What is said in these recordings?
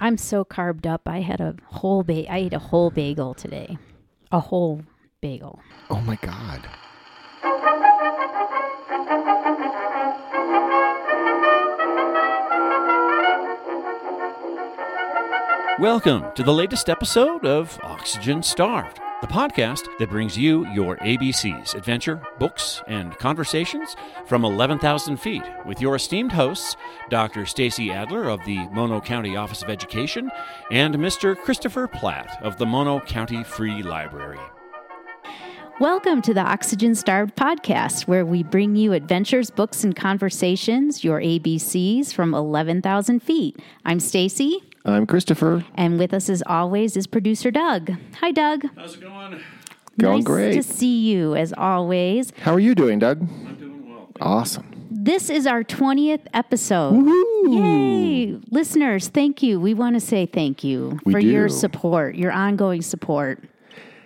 I'm so carved up. I ate a whole bagel today. A whole bagel. Oh my God. Welcome to the latest episode of Oxygen Starved, the podcast that brings you your ABCs, adventure, books, and conversations from 11,000 feet with your esteemed hosts, Dr. Stacy Adler of the Mono County Office of Education and Mr. Christopher Platt of the Mono County Free Library. Welcome to the Oxygen Starved podcast, where we bring you adventures, books, and conversations, your ABCs from 11,000 feet. I'm Stacy. I'm Christopher. And with us, as always, is producer Doug. Hi, Doug. How's it going? Going great. Nice to see you, as always. How are you doing, Doug? I'm doing well. Awesome. This is our 20th episode. Woohoo! Yay! Listeners, thank you. We want to say thank you for your support, your ongoing support.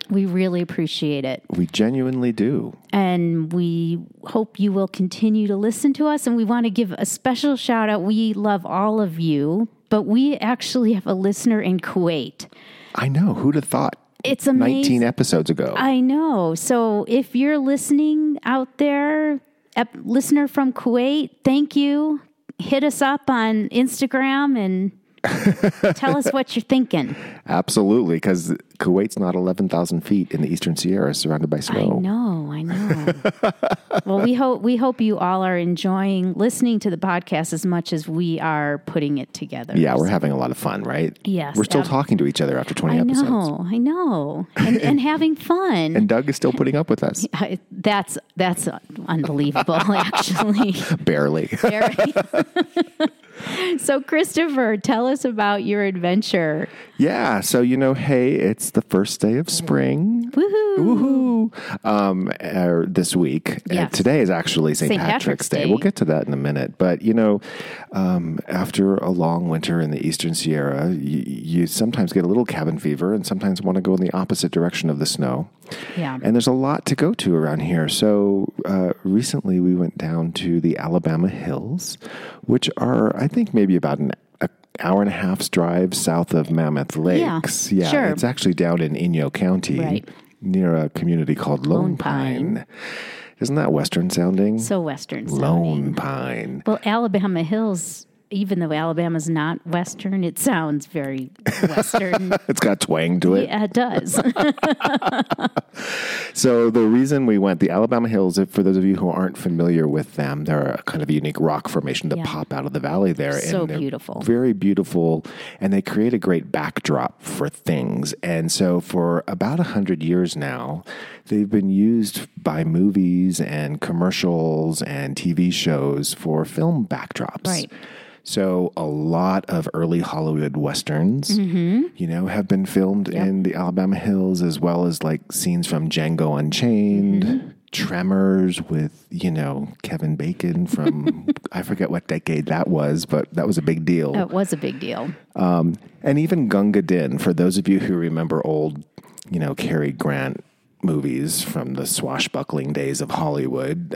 We really appreciate it. We genuinely do. And we hope you will continue to listen to us, and we want to give a special shout out. We love all of you. But we actually have a listener in Kuwait. I know. Who'd have thought? It's amazing. 19 episodes ago. I know. So if you're listening out there, listener from Kuwait, thank you. Hit us up on Instagram and tell us what you're thinking. Absolutely, because Kuwait's not 11,000 feet in the Eastern Sierra, surrounded by snow. I know. Well, we hope you all are enjoying listening to the podcast as much as we are putting it together. Yeah, we're having a lot of fun, right? Yes. We're still talking to each other after 20 episodes. I know. And having fun. And Doug is still putting up with us. That's unbelievable, actually. Barely. So, Christopher, tell us about your adventure. Yeah. So, hey, it's the first day of spring. Woohoo! Woohoo! This week. Yes. Today is actually St. Patrick's Day. We'll get to that in a minute. But, after a long winter in the Eastern Sierra, you sometimes get a little cabin fever and sometimes want to go in the opposite direction of the snow. Yeah. And there's a lot to go to around here. So recently we went down to the Alabama Hills, which are, I think, maybe about an hour and a half's drive south of Mammoth Lakes. Yeah, sure. It's actually down in Inyo County, right, near a community called Lone Pine. Isn't that Western sounding? So Western sounding. Lone Pine. Well, Alabama Hills, even though Alabama's not Western, it sounds very Western. It's got twang to it. Yeah, it does. So the reason we went, the Alabama Hills, for those of you who aren't familiar with them, they're a kind of a unique rock formation that pop out of the valley there. So beautiful. Very beautiful. And they create a great backdrop for things. And so for about 100 years now, they've been used by movies and commercials and TV shows for film backdrops. Right. So a lot of early Hollywood Westerns, have been filmed in the Alabama Hills, as well as like scenes from Django Unchained, Tremors with, Kevin Bacon from, I forget what decade that was, but that was a big deal. It was a big deal. And even Gunga Din, for those of you who remember old, Cary Grant movies from the swashbuckling days of Hollywood,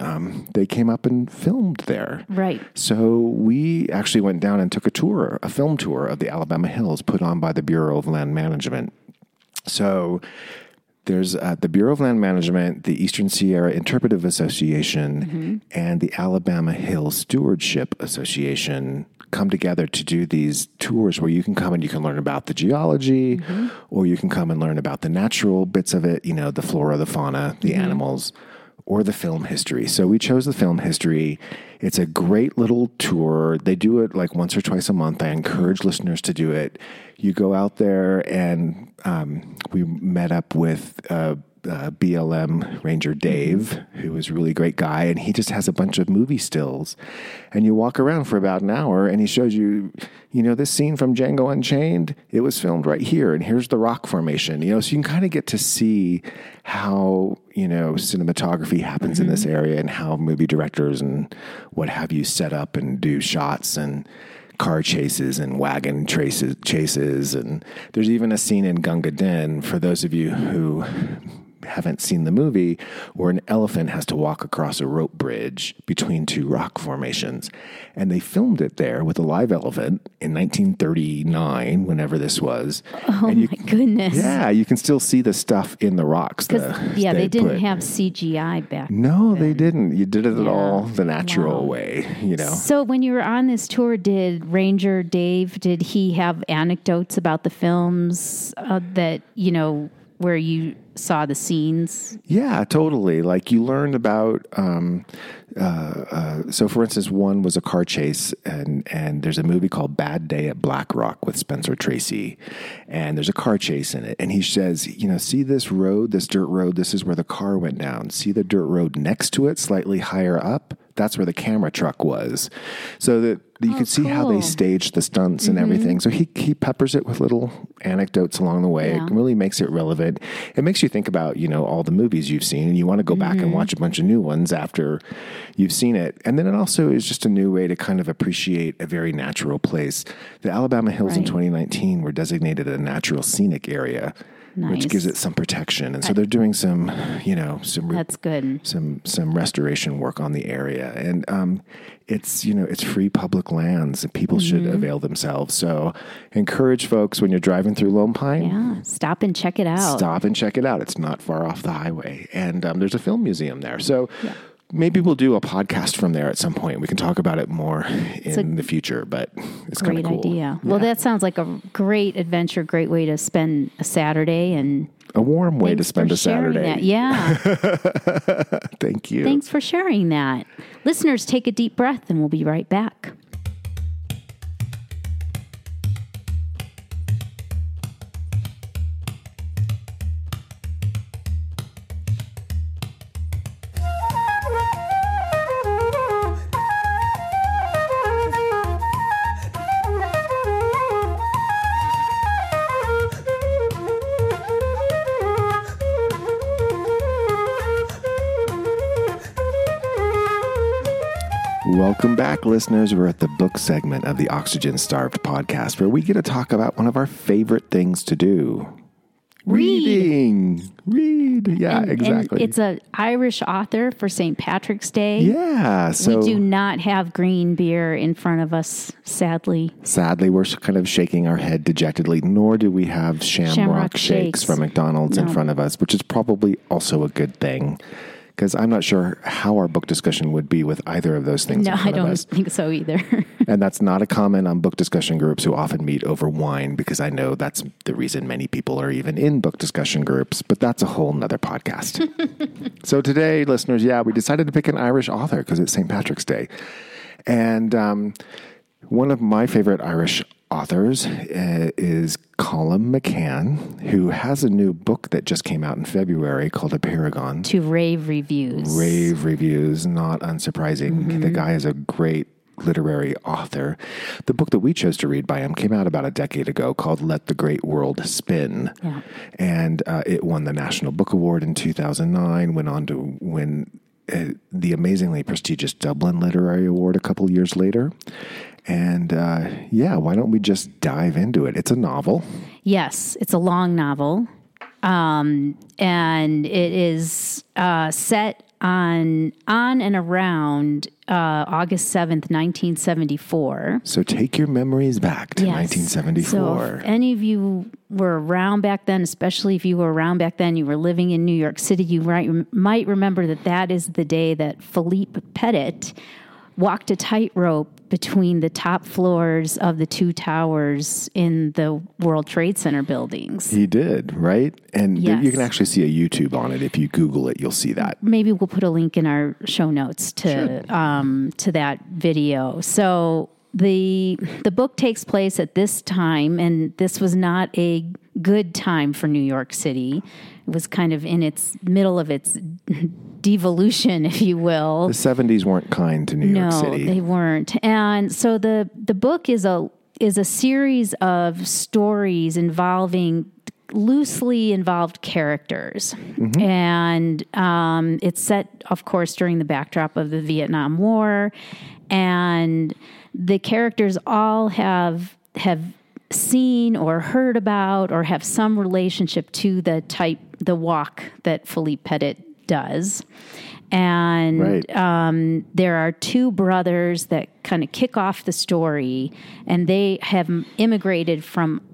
they came up and filmed there. Right. So we actually went down and took a film tour of the Alabama Hills put on by the Bureau of Land Management. So there's the Bureau of Land Management, the Eastern Sierra Interpretive Association, and the Alabama Hills Stewardship Association come together to do these tours where you can come and you can learn about the geology, or you can come and learn about the natural bits of it, the flora, the fauna, the animals, or the film history. So we chose the film history. It's a great little tour. They do it like once or twice a month. I encourage listeners to do it. You go out there and we met up with BLM Ranger Dave, who was a really great guy, and he just has a bunch of movie stills. And you walk around for about an hour, and he shows you, this scene from Django Unchained, it was filmed right here, and here's the rock formation. So you can kind of get to see how, cinematography happens in this area and how movie directors and what have you set up and do shots and car chases and wagon chases. And there's even a scene in Gunga Din, for those of you who haven't seen the movie, where an elephant has to walk across a rope bridge between two rock formations. And they filmed it there with a live elephant in 1939, whenever this was. Oh, and my goodness. Yeah, you can still see the stuff in the rocks. Yeah, they didn't have CGI back then. No, they didn't. You did it all the natural way, you know. So when you were on this tour, did Ranger Dave, did he have anecdotes about the films that, you know, where you saw the scenes? Yeah, totally. Like you learned about, so for instance, one was a car chase, and there's a movie called Bad Day at Black Rock with Spencer Tracy, and there's a car chase in it. And he says, you know, see this road, this dirt road, this is where the car went down. See the dirt road next to it, slightly higher up? That's where the camera truck was. So that you could see how they staged the stunts and everything. So he peppers it with little anecdotes along the way. Yeah. It really makes it relevant. It makes you think about, you know, all the movies you've seen, and you want to go back and watch a bunch of new ones after you've seen it. And then it also is just a new way to kind of appreciate a very natural place. The Alabama Hills in 2019 were designated a natural scenic area. Nice. Which gives it some protection. And so they're doing some, you know, some restoration work on the area. And it's, you know, it's free public lands and people should avail themselves. So encourage folks when you're driving through Lone Pine. Yeah, stop and check it out. Stop and check it out. It's not far off the highway. And there's a film museum there. So maybe we'll do a podcast from there at some point. We can talk about it more in the future, but it's kind of cool. Great idea. Yeah. Well, that sounds like a great adventure, great way to spend a Saturday, and a warm way to spend a Saturday. That. Yeah. Thank you. Thanks for sharing that. Listeners, take a deep breath and we'll be right back. Welcome back, listeners. We're at the book segment of the Oxygen Starved podcast, where we get to talk about one of our favorite things to do. Reading. Read. Yeah, exactly. And it's an Irish author for St. Patrick's Day. Yeah. So we do not have green beer in front of us, sadly. Sadly, we're kind of shaking our head dejectedly, nor do we have shamrock shakes from McDonald's in front of us, which is probably also a good thing. Because I'm not sure how our book discussion would be with either of those things. No, I don't think so either. And that's not a comment on book discussion groups who often meet over wine, because I know that's the reason many people are even in book discussion groups, but that's a whole nother podcast. So today, listeners, we decided to pick an Irish author because it's St. Patrick's Day. And one of my favorite Irish authors is Colum McCann, who has a new book that just came out in February called A Paragon. To rave reviews. Rave reviews, not unsurprising. The guy is a great literary author. The book that we chose to read by him came out about a decade ago called Let the Great World Spin. Yeah. And it won the National Book Award in 2009, went on to win the amazingly prestigious Dublin Literary Award a couple years later. And why don't we just dive into it? It's a novel. Yes, it's a long novel. And it is set on and around August 7th, 1974. So take your memories back to 1974. So if any of you were around back then, especially if you were around back then, you were living in New York City, you might remember that is the day that Philippe Petit walked a tightrope between the top floors of the two towers in the World Trade Center buildings. He did, right? And you can actually see a YouTube on it. If you Google it, you'll see that. Maybe we'll put a link in our show notes to that video. So the book takes place at this time, and this was not a good time for New York City. It was kind of in its middle of its devolution, if you will. The 70s weren't kind to New York City. No, they weren't. And so the book is a series of stories involving loosely involved characters. Mm-hmm. And it's set, of course, during the backdrop of the Vietnam War. And the characters all have seen or heard about or have some relationship to the walk that Philippe Petit does. And there are two brothers that kind of kick off the story, and they have immigrated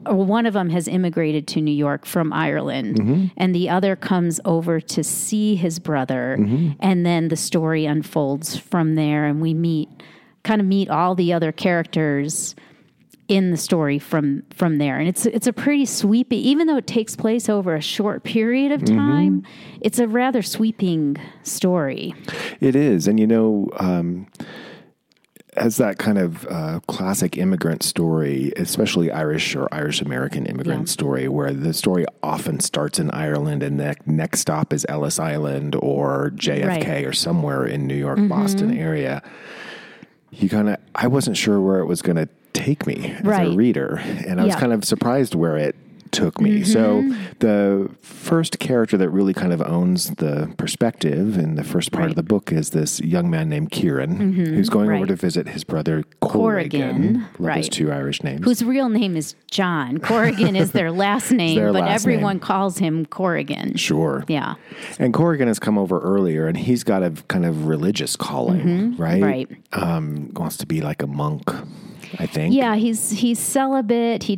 one of them has immigrated to New York from Ireland, mm-hmm. and the other comes over to see his brother, mm-hmm. and then the story unfolds from there, and we meet all the other characters in the story from there. And it's a pretty sweeping, even though it takes place over a short period of time, mm-hmm. it's a rather sweeping story. It is. And, as that kind of classic immigrant story, especially Irish or Irish-American immigrant story, where the story often starts in Ireland and the next stop is Ellis Island or JFK or somewhere in New York, mm-hmm. Boston area, I wasn't sure where it was going to take me as a reader, and I was kind of surprised where it took me. Mm-hmm. So the first character that really kind of owns the perspective in the first part of the book is this young man named Kieran, mm-hmm. who's going over to visit his brother Corrigan. Love his two Irish names. Whose real name is John. Corrigan is their last name, everyone calls him Corrigan. Sure. Yeah. And Corrigan has come over earlier, and he's got a kind of religious calling, mm-hmm. right? Right. Wants to be like a monk, I think. Yeah, he's celibate.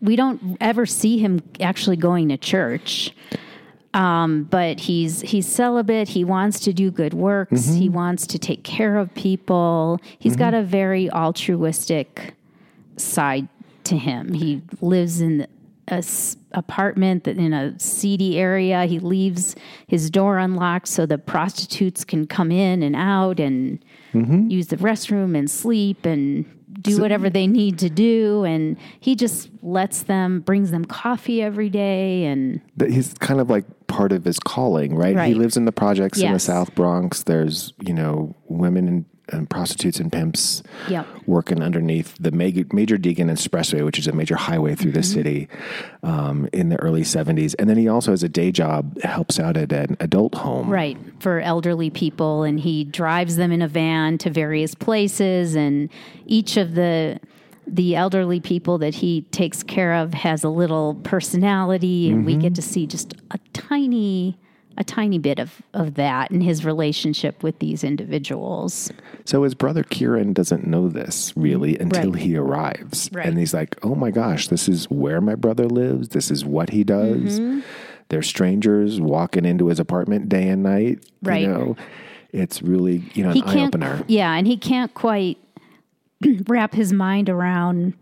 We don't ever see him actually going to church. But he's celibate. He wants to do good works. Mm-hmm. He wants to take care of people. He's mm-hmm. got a very altruistic side to him. He lives in an apartment in a seedy area. He leaves his door unlocked so the prostitutes can come in and out and mm-hmm. use the restroom and sleep and do whatever they need to do, and he just brings them coffee every day. And he's kind of like part of his calling, right? He lives in the projects in the South Bronx. There's, women and prostitutes and pimps working underneath the Major Deegan Expressway, which is a major highway through mm-hmm. the city in the early 70s. And then he also has a day job, helps out at an adult home. Right, for elderly people. And he drives them in a van to various places. And each of the elderly people that he takes care of has a little personality. And mm-hmm. we get to see just a tiny bit of that and his relationship with these individuals. So his brother Kieran doesn't know this really until he arrives. Right. And he's like, oh my gosh, this is where my brother lives. This is what he does. Mm-hmm. They're strangers walking into his apartment day and night. Right. It's really, an eye-opener. Yeah, and he can't quite wrap his mind around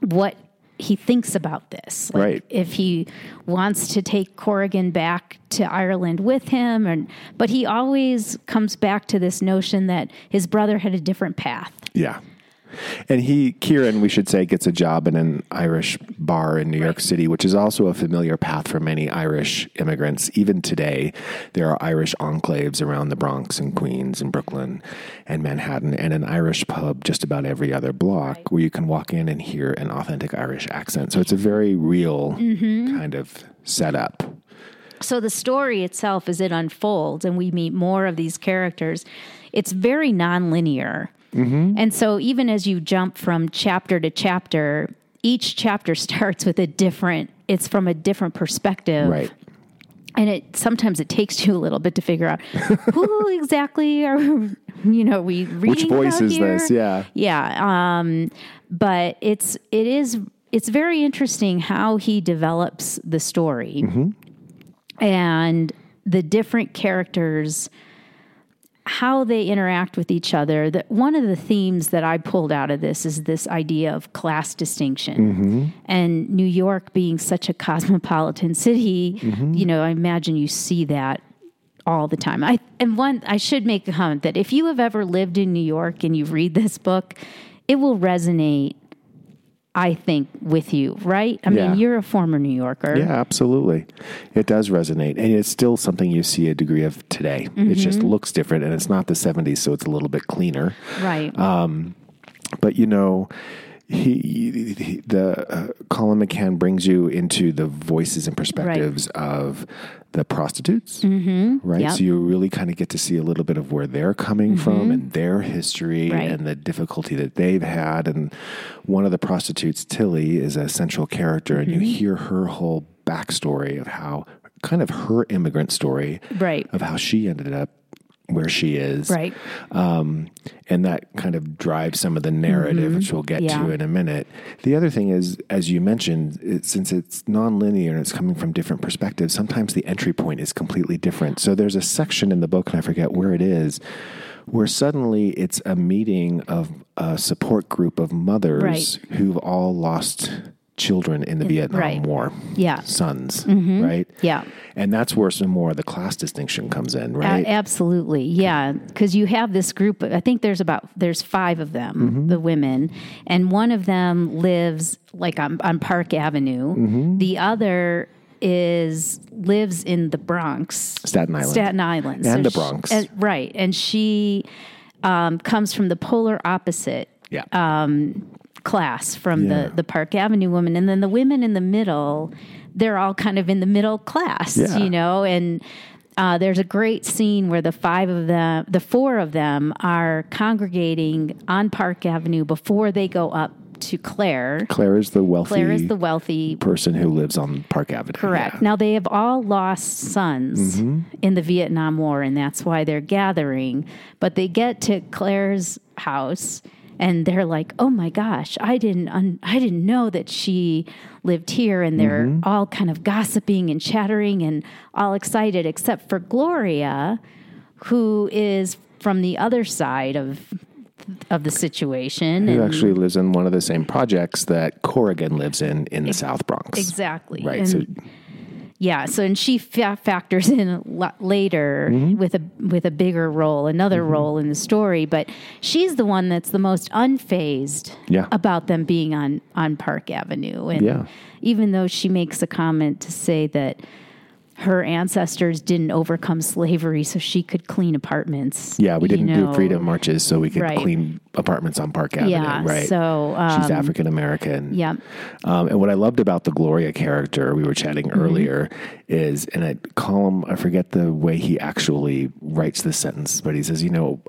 what he thinks about this. If he wants to take Corrigan back to Ireland with him, but he always comes back to this notion that his brother had a different path. Yeah. And Kieran, we should say, gets a job in an Irish bar in New York City, which is also a familiar path for many Irish immigrants. Even today, there are Irish enclaves around the Bronx and Queens and Brooklyn and Manhattan, and an Irish pub just about every other block where you can walk in and hear an authentic Irish accent. So it's a very real mm-hmm. kind of setup. So the story itself, as it unfolds and we meet more of these characters, it's very nonlinear. Mm-hmm. And so even as you jump from chapter to chapter, each chapter starts with it's from a different perspective. Right. And sometimes it takes you a little bit to figure out who exactly are, we reading which voice is here? This? Yeah. Yeah. But it's very interesting how he develops the story mm-hmm. and the different characters, how they interact with each other. That one of the themes that I pulled out of this is this idea of class distinction mm-hmm. and New York being such a cosmopolitan city. Mm-hmm. I imagine you see that all the time. I should make the comment that if you have ever lived in New York and you read this book, it will resonate, I think, with you, right? I mean, you're a former New Yorker. Yeah, absolutely. It does resonate. And it's still something you see a degree of today. Mm-hmm. It just looks different, and it's not the 70s, so it's a little bit cleaner. Right. But, Colum McCann brings you into the voices and perspectives of the prostitutes, right? Yep. So you really kind of get to see a little bit of where they're coming from and their history and the difficulty that they've had. And one of the prostitutes, Tilly, is a central character, and you hear her whole backstory of how, kind of her immigrant story, of how she ended up where she is. And that kind of drives some of the narrative, which we'll get to in a minute. The other thing is, as you mentioned, since it's nonlinear and it's coming from different perspectives, sometimes the entry point is completely different. So there's a section in the book, and I forget where it is, where suddenly it's a meeting of a support group of mothers who've all lost children in the Vietnam War. Sons, right? And that's where some more of the class distinction comes in, right? Absolutely. Yeah. Because you have this group, I think there's five of them, the women, and one of them lives like on Park Avenue. The other lives in the Bronx. Staten Island. And so the Bronx. And she comes from the polar opposite class from the Park Avenue woman. And then the women in the middle, they're all kind of in the middle class, you know, and there's a great scene where the four of them are congregating on Park Avenue before they go up to Claire. Claire is the wealthy person who lives on Park Avenue. Correct. Yeah. Now, they have all lost sons in the Vietnam War, and that's why they're gathering. But they get to Claire's house, and they're like, "Oh my gosh, I didn't know that she lived here." And they're all kind of gossiping and chattering and all excited, except for Gloria, who is from the other side of the situation. Who actually lives in one of the same projects that Corrigan lives in the South Bronx. Exactly. Right. So she factors in a lot later with a bigger role, another role in the story, but she's the one that's the most unfazed about them being on Park Avenue. And even though she makes a comment to say that her ancestors didn't overcome slavery so she could clean apartments. Yeah, we didn't do freedom marches so we could clean apartments on Park Avenue. Yeah, right. So she's African American. Yeah. And what I loved about the Gloria character, we were chatting earlier, is, and I forget the way he actually writes this sentence, but he says, a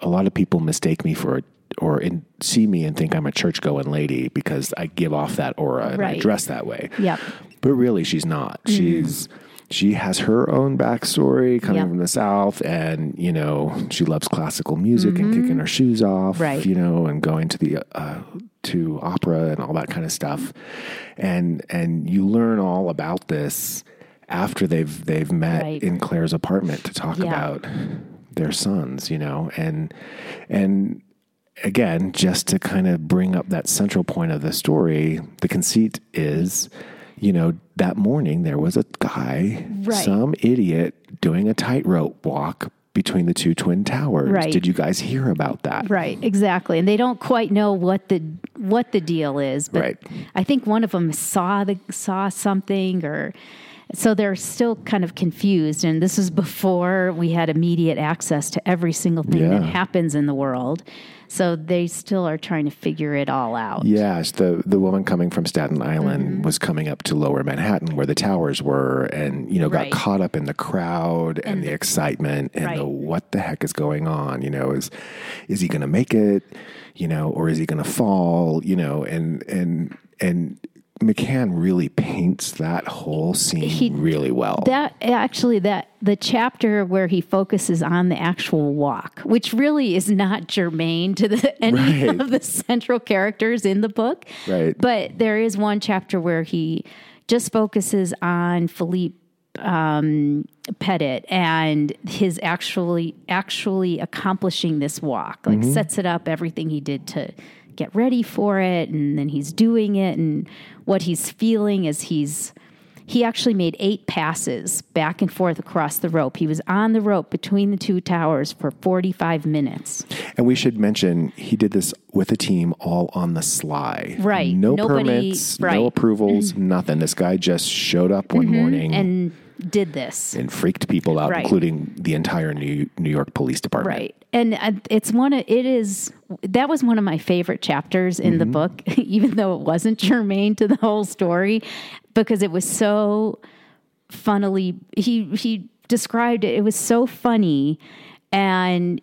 lot of people mistake me or see me and think I'm a church-going lady because I give off that aura and I dress that way. Yeah. But really, she's not. She has her own backstory coming from the South, and, she loves classical music and kicking her shoes off, and going to the to opera and all that kind of stuff. And you learn all about this after they've met in Claire's apartment to talk about their sons, and again, just to kind of bring up that central point of the story, the conceit is, that morning there was a guy, some idiot, doing a tightrope walk between the two twin towers. Right. Did you guys hear about that? Right, exactly. And they don't quite know what the deal is, but I think one of them saw something, or so they're still kind of confused. And this is before we had immediate access to every single thing that happens in the world. So they still are trying to figure it all out. Yes, the woman coming from Staten Island was coming up to Lower Manhattan where the towers were, and got caught up in the crowd and the excitement and the what the heck is going on? Is he going to make it? Or is he going to fall? And McCann really paints that whole scene really well. That the chapter where he focuses on the actual walk, which really is not germane to any of the central characters in the book. Right. But there is one chapter where he just focuses on Philippe Petit and his actually accomplishing this walk, like sets it up, everything he did to get ready for it, and then he's doing it, and what he's feeling is he actually made 8 passes back and forth across the rope. He was on the rope between the two towers for 45 minutes. And we should mention, he did this with a team all on the sly. Right. No permits, no approvals, nothing. This guy just showed up one morning. And did this. And freaked people out, right, including the entire New York Police Department. Right. And that was one of my favorite chapters in the book, even though it wasn't germane to the whole story, because it was so funnily, he described it. It was so funny. And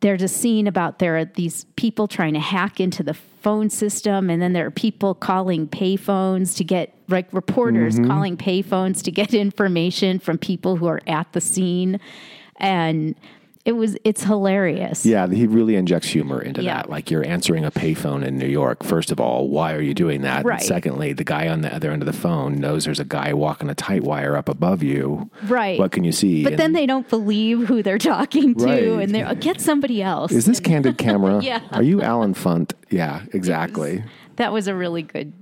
there's a scene about there are these people trying to hack into the phone system, and then there are people calling pay phones to get, like, reporters calling pay phones to get information from people who are at the scene. And it's hilarious. Yeah, he really injects humor into that. Like, you're answering a pay phone in New York. First of all, why are you doing that? Right. And secondly, the guy on the other end of the phone knows there's a guy walking a tight wire up above you. Right. What can you see? But then they don't believe who they're talking to. Right. And they're, get somebody else. Is this Candid Camera? Yeah. Are you Alan Funt? Yeah, exactly. That was a really good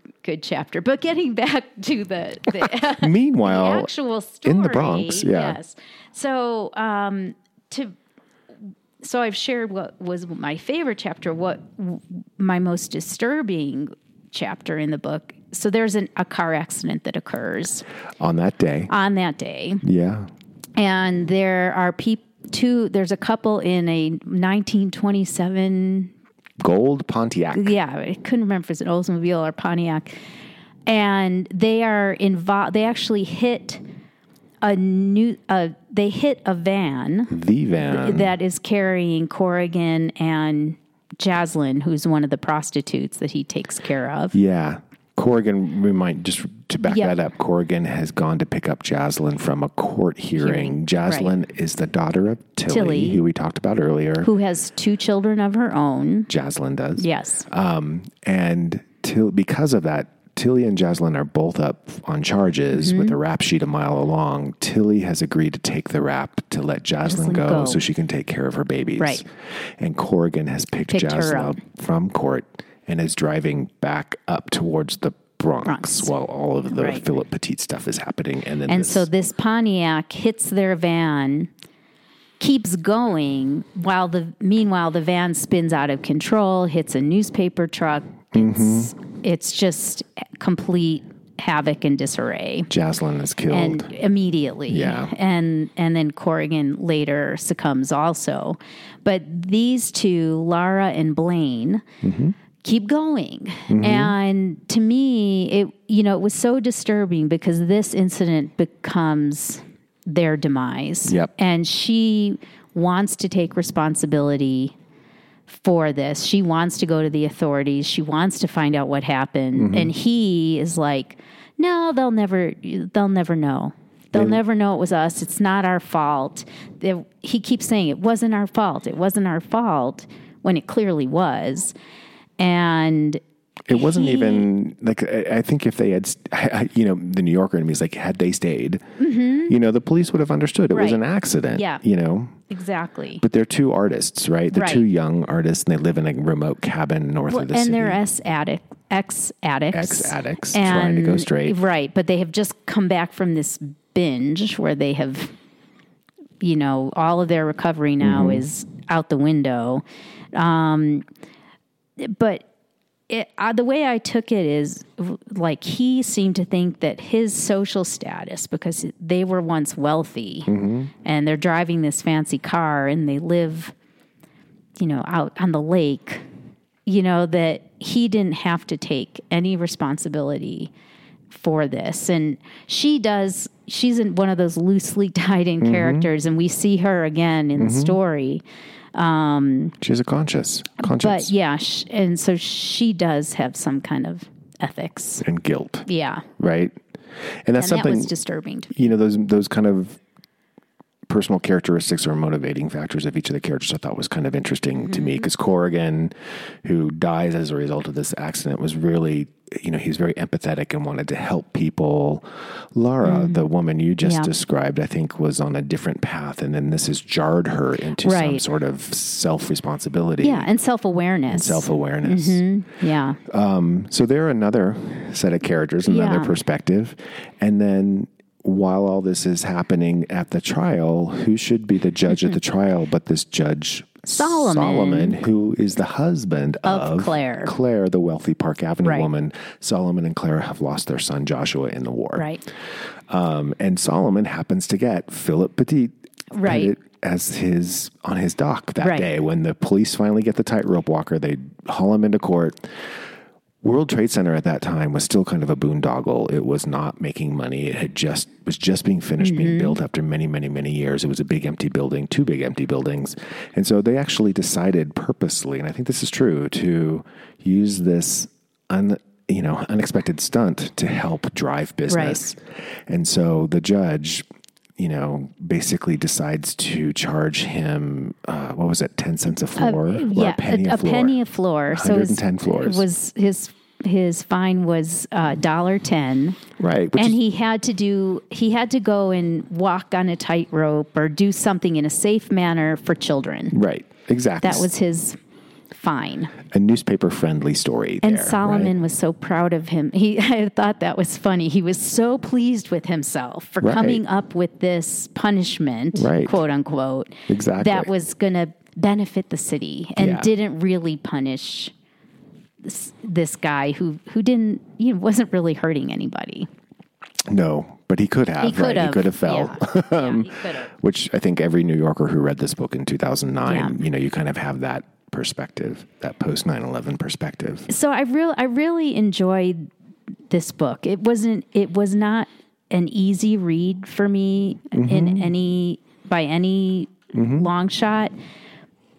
chapter. But getting back to the meanwhile, the actual story. In the Bronx, yeah. Yes. So, So I've shared what was my favorite chapter, what my most disturbing chapter in the book. So there's a car accident that occurs. On that day. Yeah. And there are there's a couple in a 1927... Gold Pontiac. Yeah, I couldn't remember if it's an Oldsmobile or Pontiac. And they are involved. They actually hit a van. The van that is carrying Corrigan and Jazzlyn, who's one of the prostitutes that he takes care of. Yeah. Corrigan, we might just to back that up. Corrigan has gone to pick up Jazzlyn from a court hearing. Jazzlyn is the daughter of Tilly, who we talked about earlier, who has two children of her own. Jazzlyn does. Yes. And because of that, Tilly and Jazzlyn are both up on charges with a rap sheet a mile along. Tilly has agreed to take the rap to let Jazzlyn go so she can take care of her babies. Right. And Corrigan has picked Jazzlyn up from court and is driving back up towards the Bronx. While all of the Philippe Petit stuff is happening. So this Pontiac hits their van, keeps going, meanwhile the van spins out of control, hits a newspaper truck. It's just complete havoc and disarray. Jazzlyn is killed. And immediately. Yeah. And then Corrigan later succumbs also. But these two, Lara and Blaine, keep going. And to me, it was so disturbing because this incident becomes their demise. Yep. And she wants to take responsibility for this. She wants to go to the authorities. She wants to find out what happened. And he is like, no, they'll never know. They'll never know it was us. It's not our fault. He keeps saying it wasn't our fault. It wasn't our fault when it clearly was. And it wasn't even like, I think if they had, the New Yorker in me is like, had they stayed, the police would have understood it was an accident, Exactly. But they're two artists, right? They're two young artists, and they live in a remote cabin north of the city. And they're ex-addicts trying to go straight. Right. But they have just come back from this binge where they have, all of their recovery now is out the window. But the way I took it is, like, he seemed to think that his social status, because they were once wealthy and they're driving this fancy car and they live, out on the lake, that he didn't have to take any responsibility for this. And she does. She's in one of those loosely tied-in characters, and we see her again in the story. She's a conscience. But yeah, and so she does have some kind of ethics and guilt. Yeah. Right. And that's something that was disturbing to me. Those kind of personal characteristics or motivating factors of each of the characters I thought was kind of interesting to me, because Corrigan, who dies as a result of this accident, was really, he's very empathetic and wanted to help people. Lara, the woman you just described, I think was on a different path, and then this has jarred her into some sort of self-responsibility. Yeah, and self-awareness. Yeah. So they're another set of characters, another perspective. And then while all this is happening at the trial, who should be the judge at the trial but this judge Solomon, who is the husband of Claire. Claire, the wealthy Park Avenue woman. Solomon and Claire have lost their son Joshua in the war. Right. And Solomon happens to get Philippe Petit as his on his dock that day. When the police finally get the tightrope walker, they haul him into court. World Trade Center at that time was still kind of a boondoggle. It was not making money. It had just was just being finished, being built after many, many, many years. It was a big empty building, two big empty buildings. And so they actually decided purposely, and I think this is true, to use this unexpected stunt to help drive business. Right. And so the judge, basically decides to charge him, 10 cents a floor? Or a penny a floor. Penny a floor. 110 floors. Was his fine was $1.10. Right. And he had to go and walk on a tightrope or do something in a safe manner for children. Right. Exactly. That was his fine. A newspaper-friendly story there. And Solomon was so proud of him. I thought that was funny. He was so pleased with himself for coming up with this punishment, quote unquote, that was going to benefit the city and didn't really punish this guy who didn't, wasn't really hurting anybody. No, but he could have. He could have fell. Yeah. He could have. Which I think every New Yorker who read this book in 2009, you kind of have that perspective, that post 9/11 perspective. So I really enjoyed this book. It was not an easy read for me by any long shot,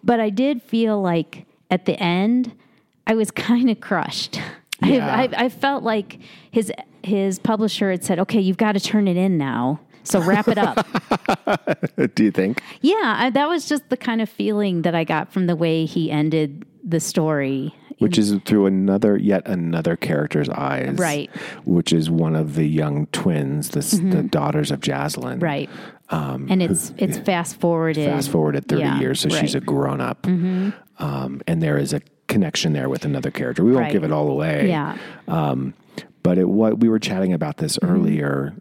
but I did feel like at the end I was kind of crushed. Yeah. I felt like his publisher had said, "Okay, you've got to turn it in now. So wrap it up." Do you think? Yeah, that was just the kind of feeling that I got from the way he ended the story. Which is through yet another character's eyes. Right. Which is one of the young twins, the daughters of Jazzlyn. Right. And it's fast-forwarded. Fast-forwarded 30 years, so she's a grown-up. Mm-hmm. And there is a connection there with another character. We won't give it all away. Yeah. But we were chatting about this earlier.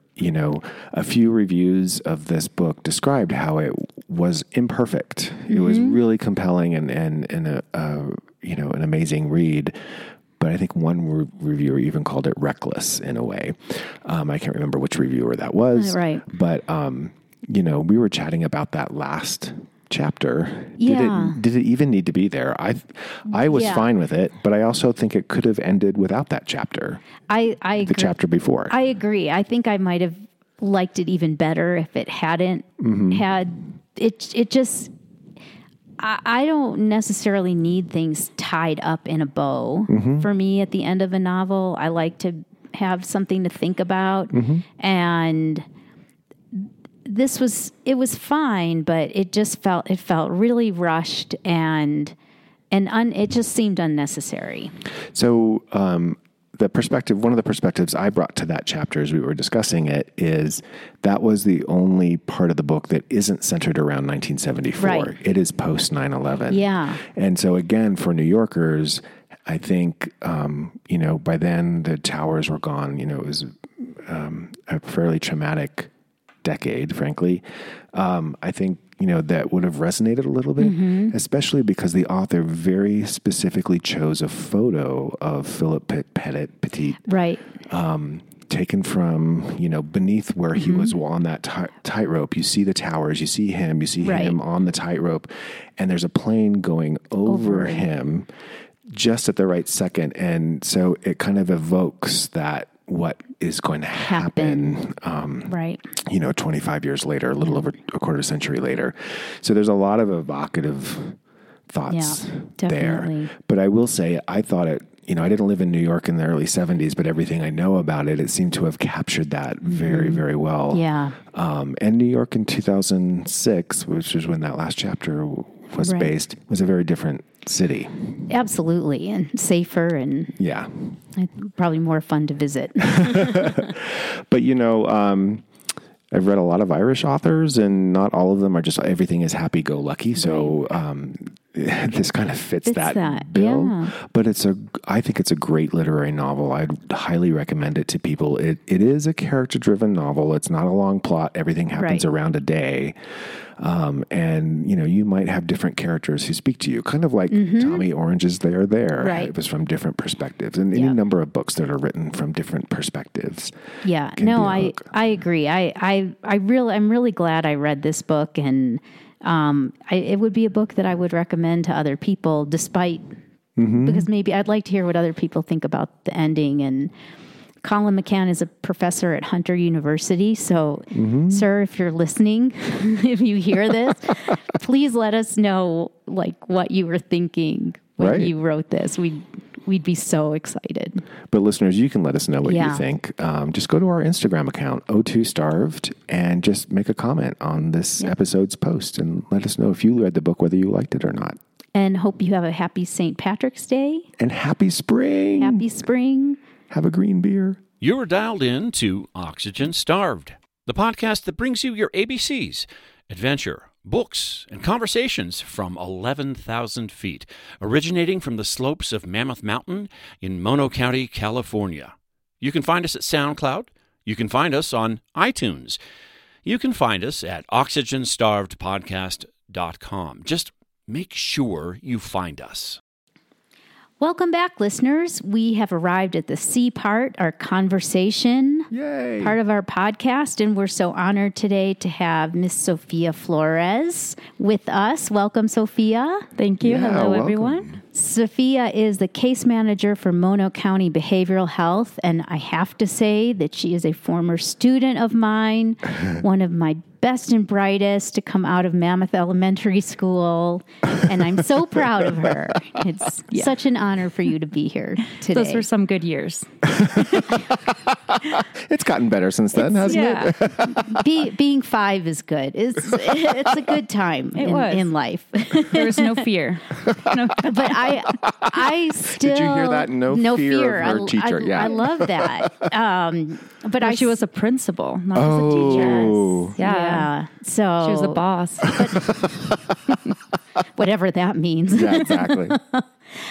A few reviews of this book described how it was imperfect. It was really compelling and an amazing read. But I think one reviewer even called it reckless in a way. I can't remember which reviewer that was. Right. But, we were chatting about that last chapter. Yeah. Did it even need to be there? I was fine with it, but I also think it could have ended without that chapter. I agree. The chapter before. I agree. I think I might have liked it even better if it hadn't had it. It just, I don't necessarily need things tied up in a bow. For me, at the end of a novel, I like to have something to think about, and it was fine, but it just felt really rushed and it just seemed unnecessary. So, one of the perspectives I brought to that chapter as we were discussing it is that was the only part of the book that isn't centered around 1974. Right. It is post 9/11. Yeah. And so again, for New Yorkers, I think, by then the towers were gone, it was, a fairly traumatic decade, frankly. I think, that would have resonated a little bit, especially because the author very specifically chose a photo of Philippe Petit, taken from, beneath where he was on that tightrope. You see the towers, you see him, him on the tightrope, and there's a plane going over him just at the right second. And so it kind of evokes that what is going to happen, 25 years later, a little over a quarter century later. So there's a lot of evocative thoughts there. But I will say, I thought it, I didn't live in New York in the early 70s, but everything I know about it, it seemed to have captured that very, very well. Yeah. And New York in 2006, which is when that last chapter was based, was a very different city. Absolutely. And safer and probably more fun to visit. But, I've read a lot of Irish authors and not all of them are everything is happy-go-lucky. So this kind of fits that bill, yeah. But I think it's a great literary novel. I'd highly recommend it to people. It is a character-driven novel. It's not a long plot. Everything happens around a day. And, you know, you might have different characters who speak to you, kind of like Tommy Orange's They Are There. Right. It was from different perspectives. And any number of books that are written from different perspectives. Yeah. No, I agree. I'm really glad I read this book, and it would be a book that I would recommend to other people, despite, because maybe I'd like to hear what other people think about the ending. And Colum McCann is a professor at Hunter University. So, sir, if you're listening, if you hear this, please let us know, like, what you were thinking when you wrote this. We'd be so excited. But listeners, you can let us know what you think. Just go to our Instagram account, O2 Starved, and just make a comment on this episode's post and let us know if you read the book, whether you liked it or not. And hope you have a happy St. Patrick's Day. And happy spring. Happy spring. Have a green beer. You're dialed in to Oxygen Starved, the podcast that brings you your ABCs, adventure, books, and conversations from 11,000 feet, originating from the slopes of Mammoth Mountain in Mono County, California. You can find us at SoundCloud. You can find us on iTunes. You can find us at oxygenstarvedpodcast.com. Just make sure you find us. Welcome back, listeners. We have arrived at the C part, our conversation part of our podcast, and we're so honored today to have Miss Sophia Flores with us. Welcome, Sophia. Thank you. Hello, welcome, everyone. Sophia is the case manager for Mono County Behavioral Health, and I have to say that she is a former student of mine, one of my best and brightest to come out of Mammoth Elementary School, and I'm so proud of her. It's such an honor for you to be here today. Those were some good years. It's gotten better since then, hasn't it? Being five is good. It's a good time in life. There was no fear. But I still... Did you hear that? No fear of her teacher. I love that. But she was a principal, not as a teacher. Yes. Yeah. Yeah. So she was the boss. Whatever that means. Yeah, exactly.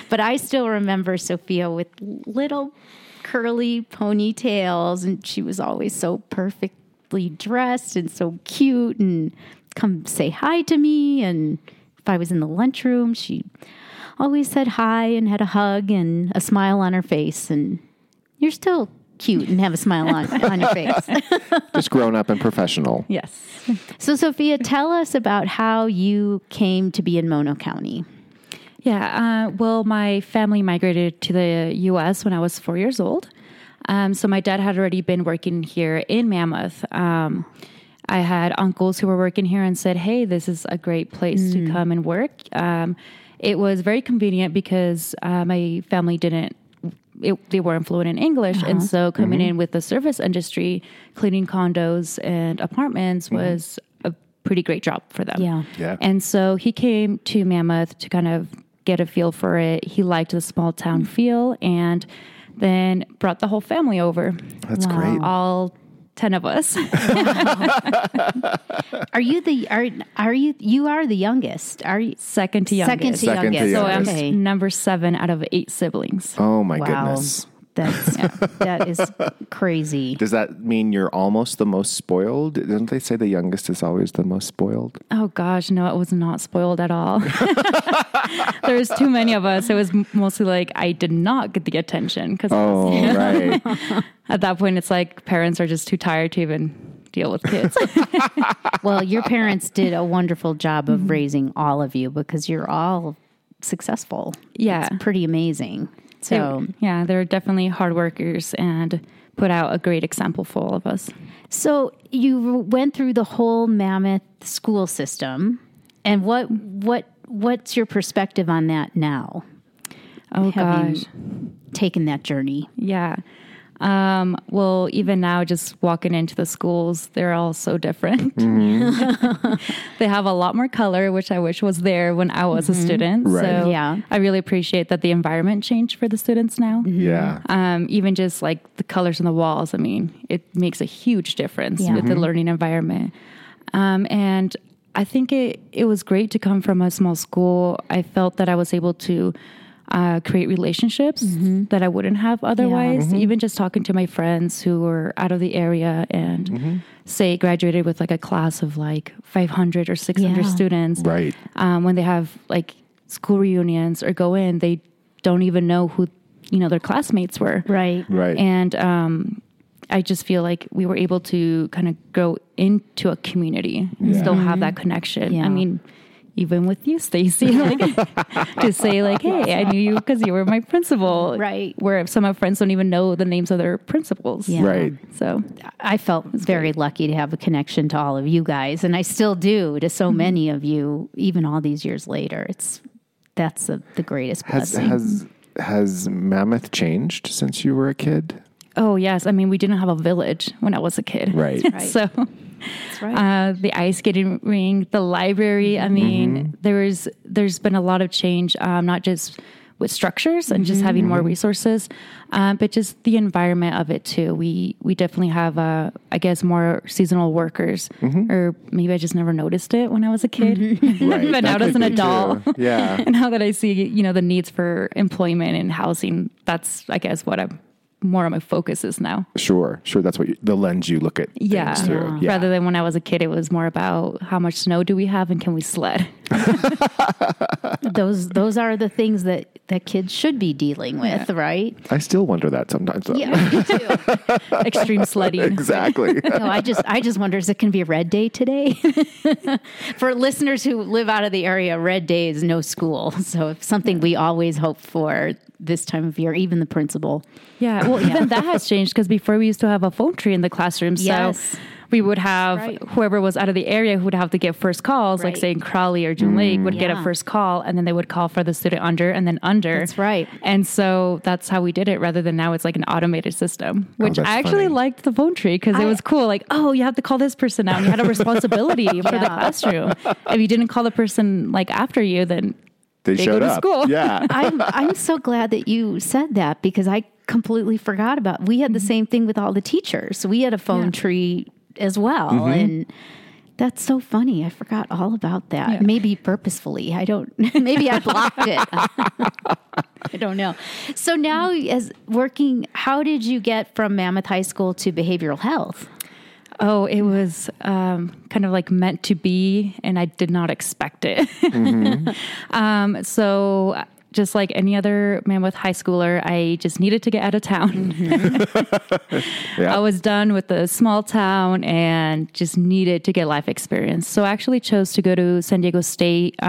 But I still remember Sophia with little curly ponytails, and she was always so perfectly dressed and so cute, and come say hi to me. And if I was in the lunchroom, she always said hi and had a hug and a smile on her face. And you're still cute and have a smile on your face. Just grown up and professional. Yes. So, Sophia, tell us about how you came to be in Mono County. Yeah. Well, my family migrated to the U.S. when I was 4 years old. So my dad had already been working here in Mammoth. I had uncles who were working here and said, hey, this is a great place to come and work. It was very convenient because my family they weren't fluent in English. And so coming in with the service industry, cleaning condos and apartments was a pretty great job for them. Yeah. And so he came to Mammoth to kind of get a feel for it. He liked the small town feel, and then brought the whole family over. That's great. All 10 of us. Are you the youngest? Are you second to youngest? Second to youngest. So I'm number 7 out of 8 siblings. Oh my goodness. That is crazy. Does that mean you're almost the most spoiled? Don't they say the youngest is always the most spoiled? Oh gosh, no, it was not spoiled at all. There was too many of us. It was mostly like I did not get the attention because right. At that point, it's like parents are just too tired to even deal with kids. Well, your parents did a wonderful job of raising all of you because you're all successful. Yeah, it's pretty amazing. So they're definitely hard workers and put out a great example for all of us. So you went through the whole Mammoth school system, and what's your perspective on that now? Oh gosh, taken that journey. Yeah. Well, even now, just walking into the schools, they're all so different. They have a lot more color, which I wish was there when I was a student. Right. So I really appreciate that the environment changed for the students now. Yeah. Even just like the colors on the walls, I mean, it makes a huge difference with the learning environment. And I think it was great to come from a small school. I felt that I was able to create relationships mm-hmm. that I wouldn't have otherwise. Yeah. Mm-hmm. Even just talking to my friends who were out of the area and mm-hmm. say graduated with like a class of like 500 or 600 yeah. students. Right. When they have like school reunions or go in, they don't even know who, you know, their classmates were. Right. Right. And I just feel like we were able to kind of go into a community and yeah. still mm-hmm. have that connection. Yeah. I mean, even with you, Stacey, like, to say like, hey, I knew you because you were my principal. Right. Where some of my friends don't even know the names of their principals. Yeah. Right. So I felt very lucky to have a connection to all of you guys. And I still do to so mm-hmm. many of you, even all these years later. That's the greatest blessing. Has Mammoth changed since you were a kid? Oh, yes. I mean, we didn't have a village when I was a kid. Right. That's right. So that's right. The ice skating rink, the library. I mean, mm-hmm. there's been a lot of change, not just with structures and mm-hmm. just having more resources, but just the environment of it, too. We definitely have, I guess, more seasonal workers. Mm-hmm. Or maybe I just never noticed it when I was a kid. Mm-hmm. Right. But now as an adult, yeah. and now that I see, you know, the needs for employment and housing, that's, I guess, what I'm... more of my focus is now. Sure. That's what the lens you look at. Yeah. Through. Yeah. Rather than when I was a kid, it was more about how much snow do we have and can we sled? Those are the things that kids should be dealing with, yeah. right? I still wonder that sometimes. Though. Yeah, me too. Extreme sledding. Exactly. No, I just wonder, is it going to be a red day today? For listeners who live out of the area, red day is no school. So it's something we always hope for this time of year, even the principal. Yeah, well, even that has changed because before we used to have a phone tree in the classroom. Yes. So we would have right. whoever was out of the area who would have to get first calls, right. like say Crowley or June Lake would yeah. get a first call, and then they would call for the student under. That's right. And so that's how we did it rather than now it's like an automated system, which I actually liked the phone tree because it was cool. Like, oh, you have to call this person now. And you had a responsibility for the classroom. If you didn't call the person like after you, then... They showed up. School. Yeah. I'm so glad that you said that because I completely forgot about it. We had the same thing with all the teachers. We had a phone yeah. tree as well. Mm-hmm. And that's so funny. I forgot all about that. Yeah. Maybe purposefully. Maybe I blocked it. I don't know. So now as working, how did you get from Mammoth High School to behavioral health? Oh, it was kind of like meant to be, and I did not expect it. Mm-hmm. So just like any other Mammoth high schooler, I just needed to get out of town. Mm-hmm. yeah. I was done with the small town and just needed to get life experience. So I actually chose to go to San Diego State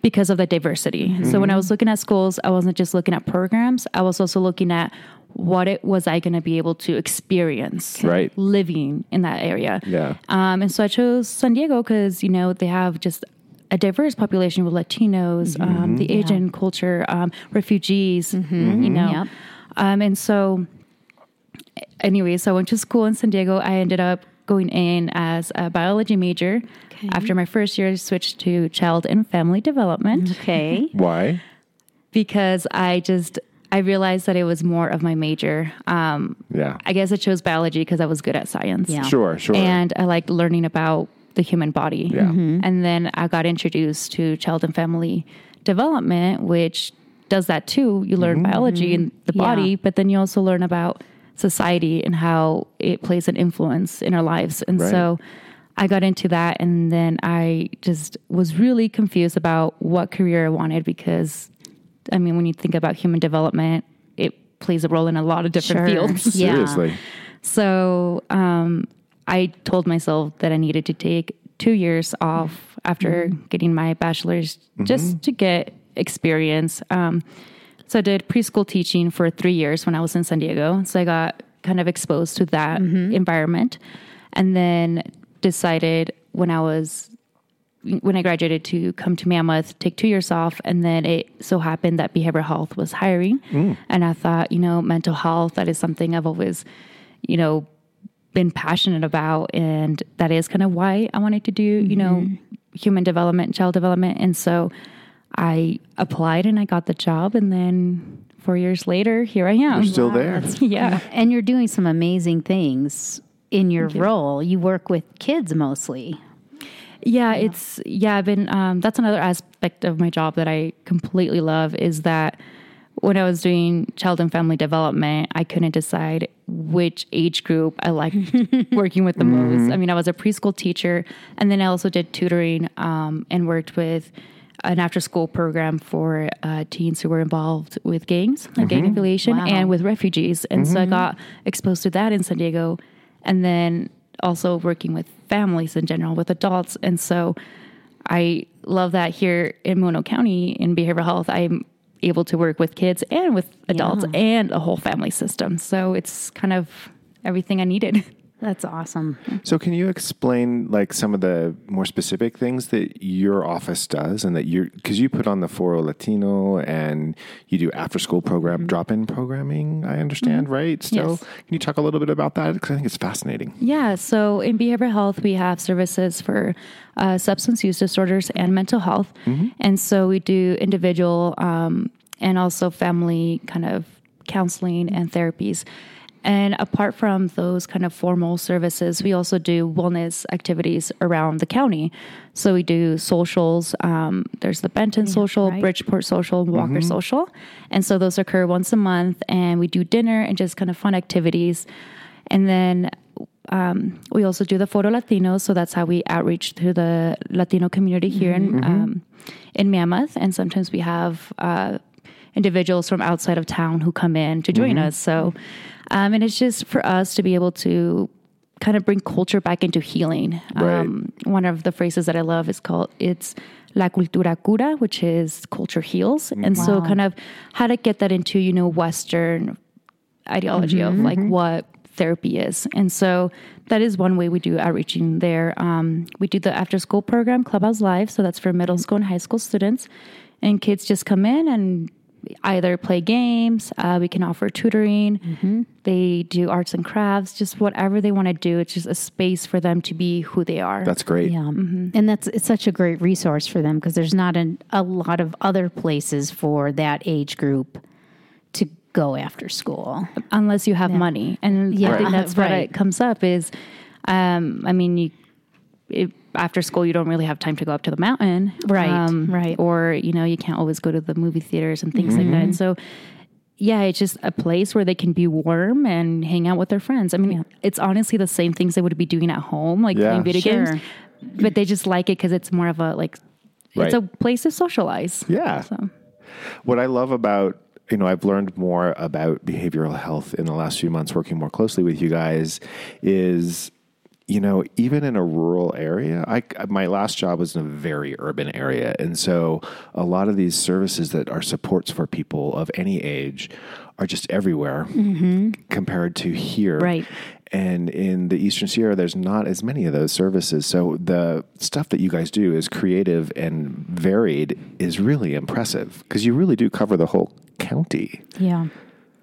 because of the diversity. Mm-hmm. So when I was looking at schools, I wasn't just looking at programs. I was also looking at what it was I going to be able to experience right. living in that area. Yeah. And so I chose San Diego because, you know, they have just a diverse population with Latinos, mm-hmm. The Asian yeah. culture, refugees, mm-hmm. you know. Yep. And so anyway, so I went to school in San Diego. I ended up going in as a biology major. Okay. After my first year, I switched to child and family development. Okay. Why? Because I realized that it was more of my major. Yeah. I guess I chose biology because I was good at science. Yeah. Sure. And I liked learning about the human body. Yeah. Mm-hmm. And then I got introduced to child and family development, which does that too. You learn mm-hmm. biology and the body, yeah. but then you also learn about society and how it plays an influence in our lives. And right. so I got into that, and then I just was really confused about what career I wanted because... I mean, when you think about human development, it plays a role in a lot of different sure. fields. Yeah. Seriously. So I told myself that I needed to take 2 years off after mm-hmm. getting my bachelor's just mm-hmm. to get experience. So I did preschool teaching for 3 years when I was in San Diego. So I got kind of exposed to that mm-hmm. environment, and then decided when I graduated to come to Mammoth, take 2 years off. And then it so happened that behavioral health was hiring. Mm. And I thought, you know, mental health, that is something I've always, you know, been passionate about. And that is kind of why I wanted to do, you know, human development, child development. And so I applied and I got the job. And then 4 years later, here I am. You're still there. Yeah. And you're doing some amazing things in your role. You work with kids mostly. That's another aspect of my job that I completely love, is that when I was doing child and family development, I couldn't decide which age group I liked working with the most. I mean, I was a preschool teacher, and then I also did tutoring and worked with an after-school program for teens who were involved with gangs, like gang affiliation, and with refugees. And so I got exposed to that in San Diego, and then also working with families in general, with adults. And so I love that here in Mono County in behavioral health, I'm able to work with kids and with adults and a whole family system. So it's kind of everything I needed. That's awesome. So can you explain like some of the more specific things that your office does, and that you're, because you put on the Foro Latino and you do after school program, drop-in programming, I understand, right? Still, yes. Can you talk a little bit about that? Because I think it's fascinating. Yeah. So in behavioral health, we have services for substance use disorders and mental health. And so we do individual and also family kind of counseling and therapies. And apart from those kind of formal services, we also do wellness activities around the county. So we do socials. There's the Benton Social, Bridgeport Social, Walker Social. And so those occur once a month. And we do dinner and just kind of fun activities. And then we also do the Foro Latino. So that's how we outreach to the Latino community here in Mammoth. And sometimes we have individuals from outside of town who come in to join us. So, and it's just for us to be able to kind of bring culture back into healing. One of the phrases that I love is called, it's La Cultura Cura, which is culture heals. And so kind of how to get that into, you know, Western ideology of like what therapy is. And so that is one way we do outreaching there. We do the after school program, Clubhouse Live. So that's for middle school and high school students, and kids just come in and either play games, we can offer tutoring, they do arts and crafts, just whatever they want to do. It's just a space for them to be who they are. That's great. Yeah. And it's such a great resource for them, because there's not a lot of other places for that age group to go after school. Unless you have money. And I think that's what it comes up is, I mean, after school, you don't really have time to go up to the mountain. Or, you know, you can't always go to the movie theaters and things like that. And so, it's just a place where they can be warm and hang out with their friends. I mean, it's honestly the same things they would be doing at home, like playing video games. But they just like it because it's more of a, like, it's a place to socialize. Yeah. So. What I love about, you know, I've learned more about behavioral health in the last few months working more closely with you guys is, you know, even in a rural area, my last job was in a very urban area. And so a lot of these services that are supports for people of any age are just everywhere compared to here. Right. And in the Eastern Sierra, there's not as many of those services. So the stuff that you guys do is creative and varied, is really impressive, because you really do cover the whole county. Yeah.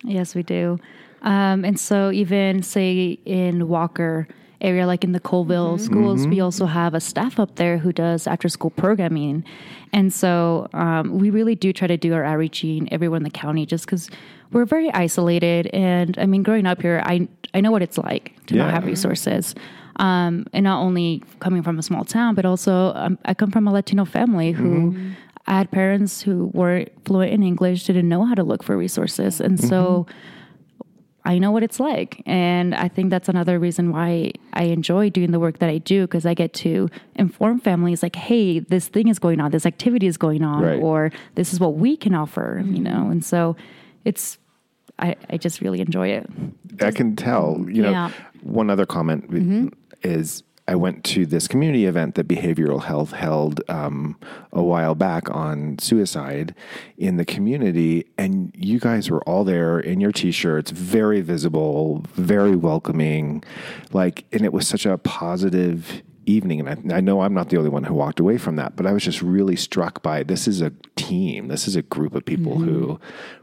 Yes, we do. And so even say in Walker area, like in the Colville schools, we also have a staff up there who does after-school programming. And so we really do try to do our outreaching everywhere in the county, just because we're very isolated. And I mean, growing up here, I know what it's like to not have resources. And not only coming from a small town, but also I come from a Latino family who I had parents who weren't fluent in English, didn't know how to look for resources. And so I know what it's like. And I think that's another reason why I enjoy doing the work that I do, because I get to inform families like, hey, this thing is going on, this activity is going on, or this is what we can offer, you know? And so it's, I just really enjoy it. I can tell, you know, one other comment is I went to this community event that Behavioral Health held a while back on suicide in the community, and you guys were all there in your t-shirts, very visible, very welcoming, like, and it was such a positive evening. And I know I'm not the only one who walked away from that, but I was just really struck by, this is a team, this is a group of people who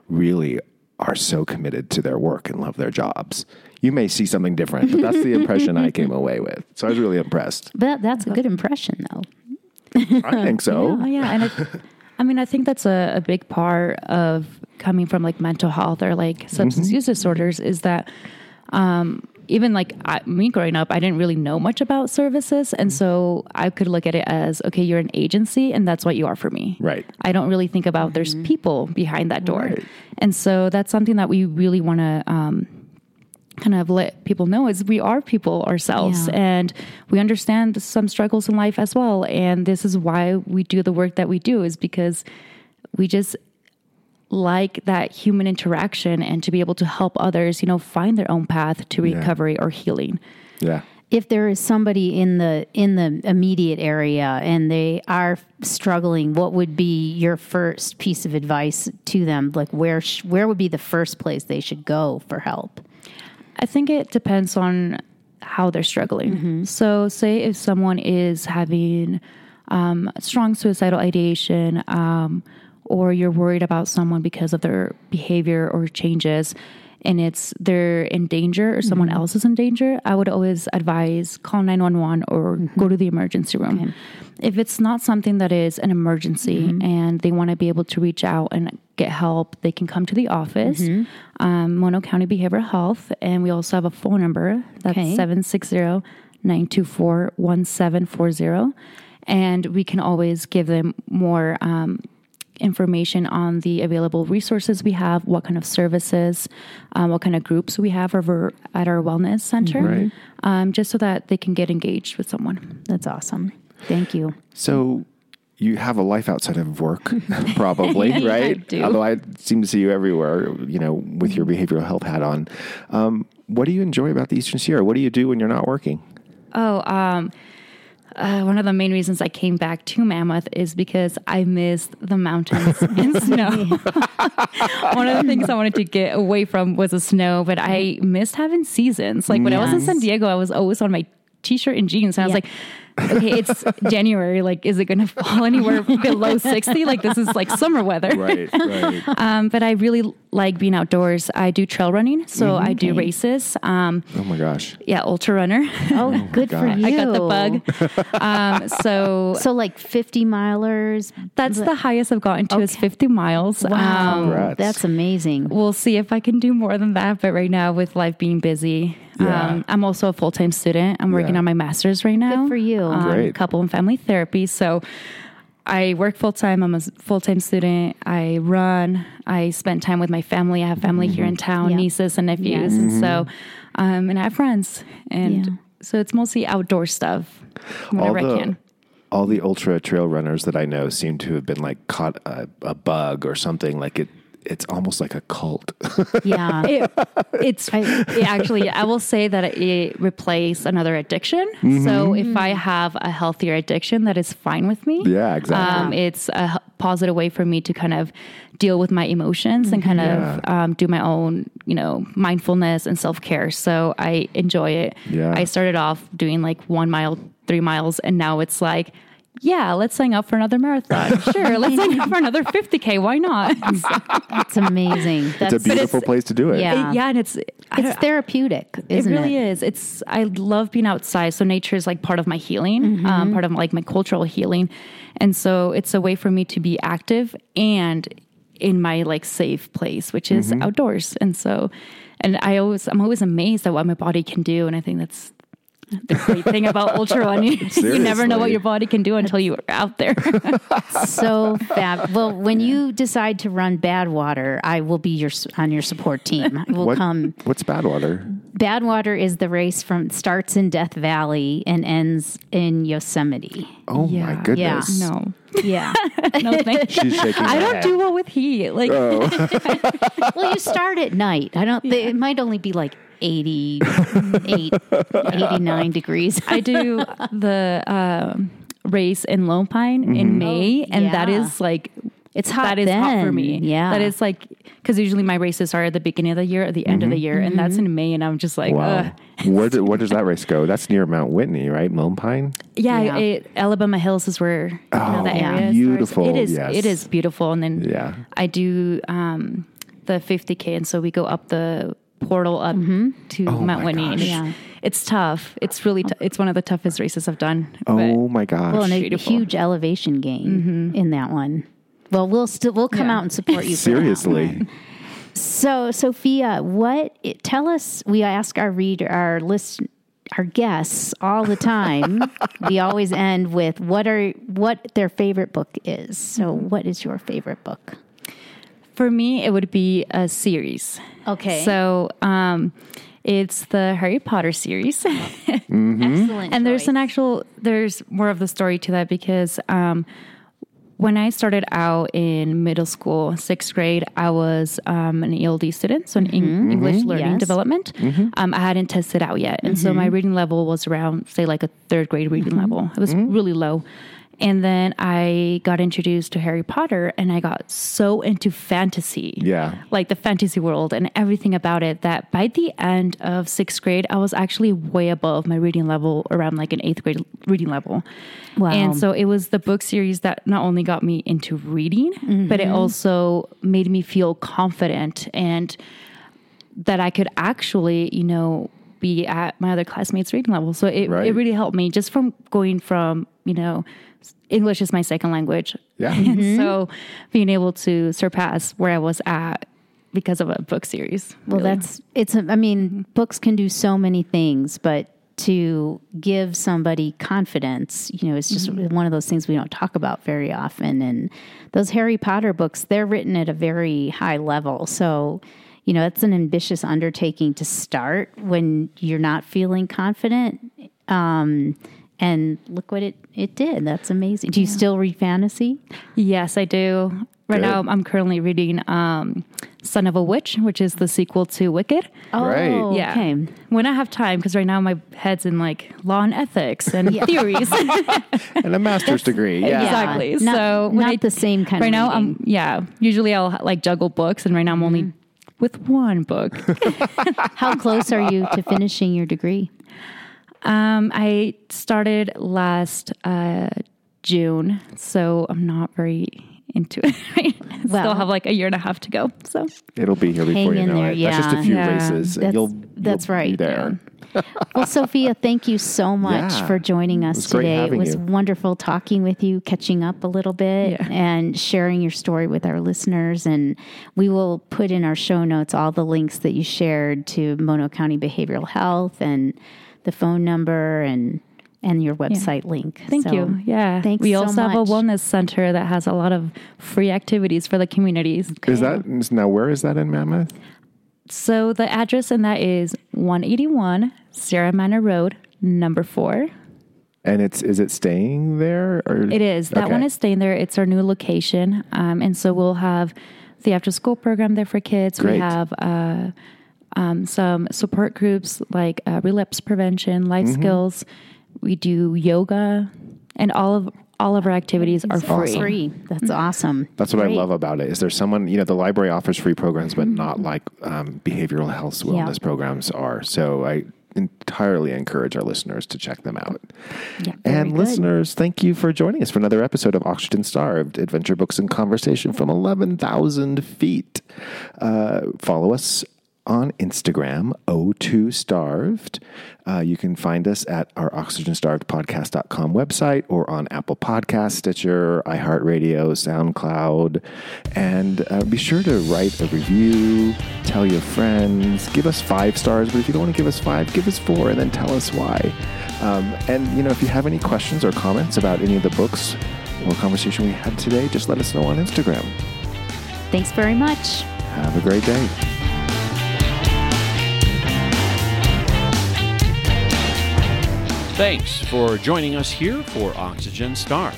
really are so committed to their work and love their jobs. You may see something different, but that's the impression I came away with. So I was really impressed. But that's a good impression, though. I think so. Yeah. And I mean, I think that's a big part of coming from like mental health or like substance use disorders, is that even like me growing up, I didn't really know much about services. And so I could look at it as, okay, you're an agency and that's what you are for me. Right. I don't really think about there's people behind that door. Right. And so that's something that we really want to kind of let people know is we are people ourselves and we understand some struggles in life as well. And this is why we do the work that we do, is because we just like that human interaction and to be able to help others, you know, find their own path to recovery or healing. Yeah. If there is somebody in the immediate area and they are struggling, what would be your first piece of advice to them? Like where would be the first place they should go for help? I think it depends on how they're struggling. Mm-hmm. So say if someone is having strong suicidal ideation, or you're worried about someone because of their behavior or changes, and they're in danger or someone else is in danger, I would always advise call 911 or go to the emergency room. Okay. If it's not something that is an emergency and they want to be able to reach out and get help, they can come to the office, Mono County Behavioral Health, and we also have a phone number. That's 760-924-1740. And we can always give them more information on the available resources we have, what kind of services, what kind of groups we have over at our wellness center, just so that they can get engaged with someone. That's awesome. Thank you. So you have a life outside of work, probably, right? I do. Although I seem to see you everywhere, you know, with your behavioral health hat on. What do you enjoy about the Eastern Sierra? What do you do when you're not working? One of the main reasons I came back to Mammoth is because I missed the mountains and snow. One of the things I wanted to get away from was the snow, but I missed having seasons. Like when I was in San Diego, I was always on my t-shirt and jeans. And I was like, okay, it's January. Like, is it going to fall anywhere below 60? Like, this is like summer weather. Right. But I really like being outdoors. I do trail running. So I do races. Oh my gosh. Yeah. Ultra runner. Oh good for you. I got the bug. So like 50 milers. That's the highest I've gotten to is 50 miles. Wow. Congrats. That's amazing. We'll see if I can do more than that. But right now with life being busy, I'm also a full-time student. I'm working on my master's right now. Good for you. Couple and family therapy. So I work full-time. I'm a full-time student. I run. I spend time with my family. I have family here in town, nieces and nephews. And so, and I have friends. And so it's mostly outdoor stuff whenever I can. All the ultra trail runners that I know seem to have been like caught a bug or something like it. It's almost like a cult. I will say that it replaced another addiction. So if I have a healthier addiction, that is fine with me. Yeah, exactly. It's a positive way for me to kind of deal with my emotions and kind of do my own, you know, mindfulness and self-care. So I enjoy it. Yeah. I started off doing like 1 mile, 3 miles, and now it's like, let's sign up for another marathon. Sure, let's sign up for another 50K. Why not? That's amazing. It's a beautiful place to do it. Yeah, and it's therapeutic, isn't it? It really is. I love being outside. So nature is like part of my healing, part of like my cultural healing. And so it's a way for me to be active and in my like safe place, which is outdoors. And so, I'm always amazed at what my body can do. And I think that's the great thing about ultra running. You never know what your body can do until you're out there. So fab. Well, when you decide to run Badwater, I will be on your support team. What's Badwater? Badwater is the race starts in Death Valley and ends in Yosemite. Oh my goodness. Yeah. No. Yeah. No, thank you. I don't do well with heat. Like, well, you start at night. It might only be like 89 degrees. I do the race in Lone Pine in May, and that is like, it's hot. That is hot for me. Yeah. That is like, because usually my races are at the beginning of the year or the end of the year, and that's in May, and I'm just like, wow. Where does that race go? That's near Mount Whitney, right? Lone Pine? Yeah. Alabama Hills is where that area is. Beautiful. It is beautiful. And then I do the 50K, and so we go up the portal up to Mount Whitney. It's tough. It's really it's one of the toughest races I've done. Oh my gosh. Well, and a huge elevation gain in that one. Well, we'll come out and support you. Seriously. So, Sophia, tell us, we ask our guests all the time, we always end with what their favorite book is. So what is your favorite book? For me, it would be a series. Okay. So it's the Harry Potter series. Mm-hmm. Excellent. And there's there's more of the story to that because when I started out in middle school, 6th grade, I was an ELD student, so an English Learning Development. Mm-hmm. I hadn't tested out yet. And so my reading level was around, say, like a 3rd grade reading level. It was really low. And then I got introduced to Harry Potter, and I got so into fantasy. Yeah. Like the fantasy world and everything about it, that by the end of 6th grade, I was actually way above my reading level, around like an 8th grade reading level. Wow. And so it was the book series that not only got me into reading, but it also made me feel confident and that I could actually, be at my other classmates' reading level. So it really helped me just from going from, English is my second language. Yeah. And so being able to surpass where I was at because of a book series. Well, really. Books can do so many things, but to give somebody confidence, it's just one of those things we don't talk about very often. And those Harry Potter books, they're written at a very high level. So, it's an ambitious undertaking to start when you're not feeling confident. And look what it did. That's amazing. Do you still read fantasy? Yes, I do. Right now, I'm currently reading Son of a Witch, which is the sequel to Wicked. Oh, right. Yeah. Okay. When I have time, because right now my head's in like law and ethics and theories. And a master's degree. Yeah. Exactly. Not, so not the same kind of reading. Right now, usually I'll like juggle books, and right now I'm only with one book. How close are you to finishing your degree? I started last June, so I'm not very into it. Right? Well, still have like a year and a half to go. So it'll be here before you know it. Yeah. That's just a few races. That's right. Be there. Yeah. Well, Sophia, thank you so much for joining us today. It was wonderful talking with you, catching up a little bit, and sharing your story with our listeners. And we will put in our show notes all the links that you shared to Mono County Behavioral Health and the phone number and your website link. Thank you. Yeah. Thanks so much. We also have a wellness center that has a lot of free activities for the communities. Okay. Where is that in Mammoth? So the address in that is 181 Sierra Manor Road, number 4. And is it staying there? Or? It is. That one is staying there. It's our new location. And so we'll have the after-school program there for kids. Great. We have... some support groups like relapse prevention, life skills. We do yoga, and all of our activities are free. Free. That's awesome. That's what I love about it. Is there someone, the library offers free programs, but not like behavioral health wellness programs are. So I entirely encourage our listeners to check them out. Yeah, and listeners, thank you for joining us for another episode of Oxygen Starved, Adventure Books and Conversation from 11,000 feet. Follow us on Instagram, O2Starved. You can find us at our oxygenstarvedpodcast.com website or on Apple Podcasts, Stitcher, iHeartRadio, SoundCloud. And be sure to write a review, tell your friends, give us 5 stars. But if you don't want to give us 5, give us 4 and then tell us why. And, if you have any questions or comments about any of the books or conversation we had today, just let us know on Instagram. Thanks very much. Have a great day. Thanks for joining us here for Oxygen Starved.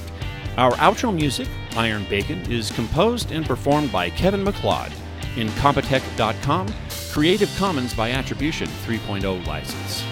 Our outro music, Iron Bacon, is composed and performed by Kevin MacLeod in Compotech.com, Creative Commons by Attribution 3.0 license.